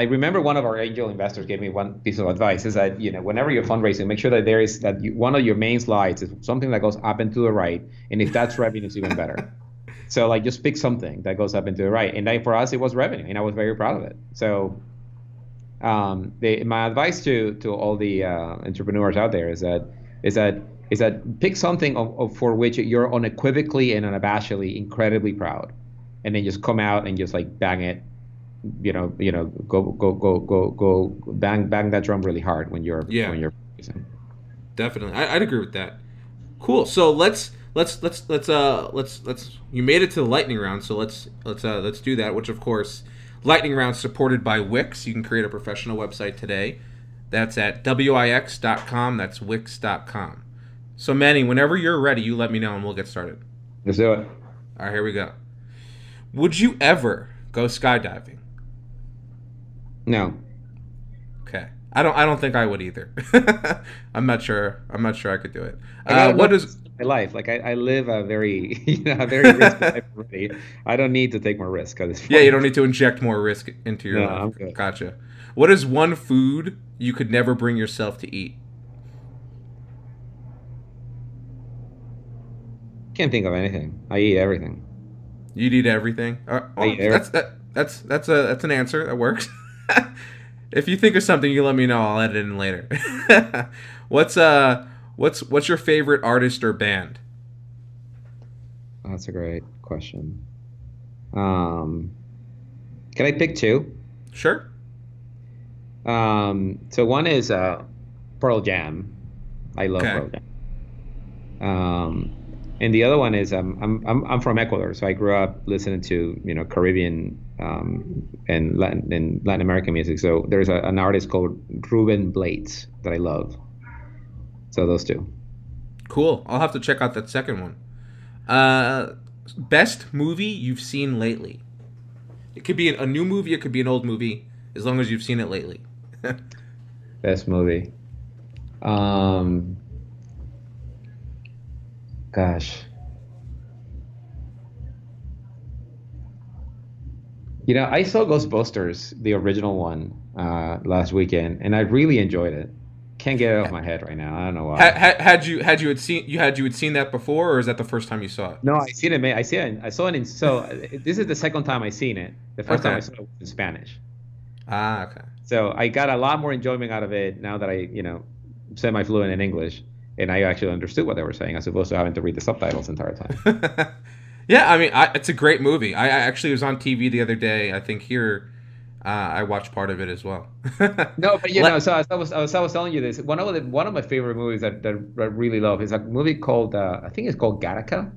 I remember one of our angel investors gave me one piece of advice is that you know whenever you're fundraising, make sure that there is that you, one of your main slides is something that goes up and to the right, and if that's revenue, it's even better. So like just pick something that goes up and to the right, and then for us it was revenue, and I was very proud of it. So. Um, they, my advice to to all the uh, entrepreneurs out there is that is that is that pick something of, of for which you're unequivocally and unabashedly incredibly proud, and then just come out and just like bang it, you know, you know, go go go go go bang bang that drum really hard when you're yeah. when you're practicing. Definitely, I, I'd agree with that. Cool. So let's let's let's let's uh let's let's you made it to the lightning round, so let's let's uh let's do that. Which of course. Lightning round supported by Wix. You can create a professional website today. That's at wix dot com. That's wix dot com. So Manny, whenever you're ready, you let me know and we'll get started. Let's do it. All right, here we go. Would you ever go skydiving? No. Okay. I don't. I don't think I would either. I'm not sure. I'm not sure I could do it. Uh, what is my life? Like I, I live a very, you know, a very risky life already. I don't need to take more risk at this point. Yeah, you don't need to inject more risk into your no, life. I'm good. Gotcha. What is one food you could never bring yourself to eat? Can't think of anything. I eat everything. You'd eat everything. Uh, oh, I eat that's everything. That, that's that's a that's an answer that works. If you think of something, you let me know. I'll edit it in later. what's uh, what's what's your favorite artist or band? Oh, that's a great question. Um, can I pick two? Sure. Um, so one is uh, Pearl Jam. I love okay. Pearl Jam. Um, and the other one is um, I'm I'm I'm from Ecuador, so I grew up listening to you know Caribbean. Um, and Latin, and Latin American music. So there's a, an artist called Ruben Blades that I love. So those two. Cool. I'll have to check out that second one. Uh, best movie you've seen lately? It could be a new movie. It could be an old movie, as long as you've seen it lately. Best movie. Um, gosh. You know, I saw Ghostbusters, the original one, uh, last weekend, and I really enjoyed it. Can't get it out of my head right now. I don't know why. Had, had you had you had seen you had you had seen that before, or is that the first time you saw it? No, I seen it. I see it. I saw it in. So this is the second time I seen it. The first okay. time I saw it was in Spanish. Ah, okay. So I got a lot more enjoyment out of it now that I, you know, semi-fluent in English, and I actually understood what they were saying as opposed to having to read the subtitles the entire time. Yeah, I mean, I, it's a great movie. I, I actually was on T V the other day. I think here. Uh, I watched part of it as well. No, but you know, so as I was, as I was telling you this, one of the, one of my favorite movies that, that I really love is a movie called uh, I think it's called Gattaca.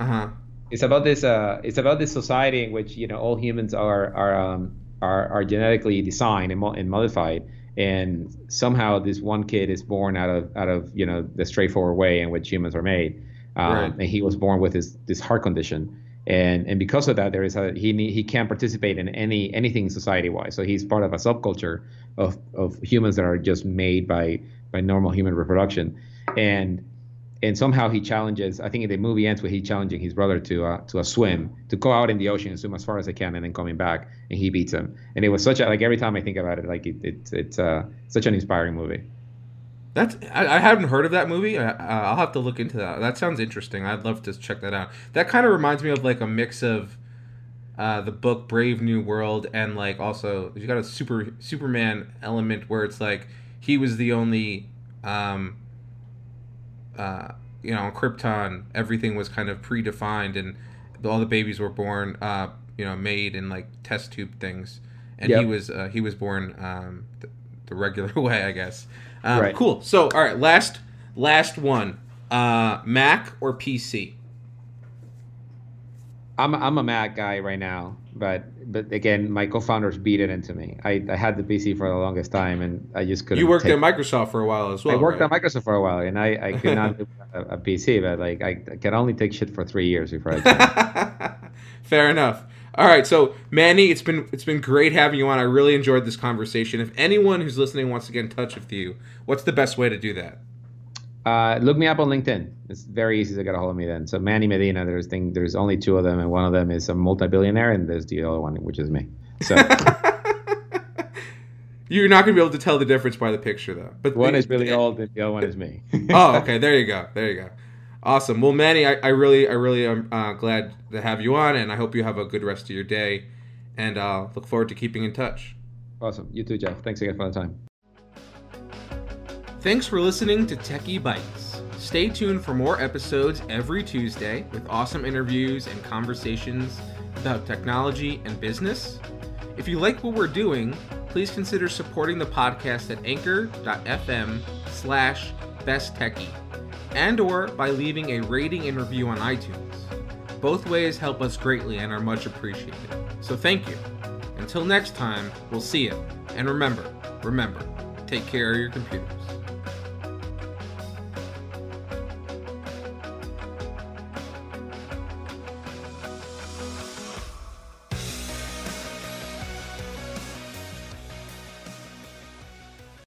Uh huh. It's about this. Uh, it's about this society in which you know all humans are are um, are, are genetically designed and, mo and modified, and somehow this one kid is born out of out of you know the straightforward way in which humans are made, um, right. and he was born with this this heart condition. And and because of that, there is a, he he can't participate in any anything society-wise. So he's part of a subculture of, of humans that are just made by by normal human reproduction. And and somehow he challenges. I think the movie ends with he challenging his brother to uh, to a swim, to go out in the ocean and swim as far as they can, and then coming back. And he beats him. And it was such a like every time I think about it, like it, it it's uh, such an inspiring movie. That's, I, I haven't heard of that movie. I, uh, I'll have to look into that. That sounds interesting. I'd love to check that out. That kind of reminds me of like a mix of uh, the book Brave New World and like also you got a super Superman element where it's like he was the only, um, uh, you know, on Krypton. Everything was kind of predefined and all the babies were born, uh, you know, made in like test tube things, and yep. he was uh, he was born um, the, the regular way, I guess. Um, right. Cool. So, all right, last last one. Uh, Mac or P C? I'm I'm a Mac guy right now, but but again, my co-founders beat it into me. I, I had the P C for the longest time, and I just couldn't. You worked at Microsoft for a while as well. I worked right? at Microsoft for a while, and I, I could not do a, a P C, but like I, I can only take shit for three years before I. Fair enough. All right, so Manny, it's been it's been great having you on. I really enjoyed this conversation. If anyone who's listening wants to get in touch with you, what's the best way to do that? Uh, look me up on LinkedIn. It's very easy to get a hold of me then. So Manny Medina, there's thing there's only two of them, and one of them is a multi-billionaire, and there's the other one, which is me. So you're not going to be able to tell the difference by the picture, though. But one the, is really old, and the other one is me. Oh, okay. There you go. There you go. Awesome. Well, Manny, I, I really, I really am uh, glad to have you on, and I hope you have a good rest of your day, and uh, look forward to keeping in touch. Awesome. You too, Jeff. Thanks again for the time. Thanks for listening to Techie Bytes. Stay tuned for more episodes every Tuesday with awesome interviews and conversations about technology and business. If you like what we're doing, please consider supporting the podcast at anchor dot f m slash best techie. and or by leaving a rating and review on iTunes. Both ways help us greatly and are much appreciated. So thank you. Until next time, we'll see you. And remember, remember, take care of your computers.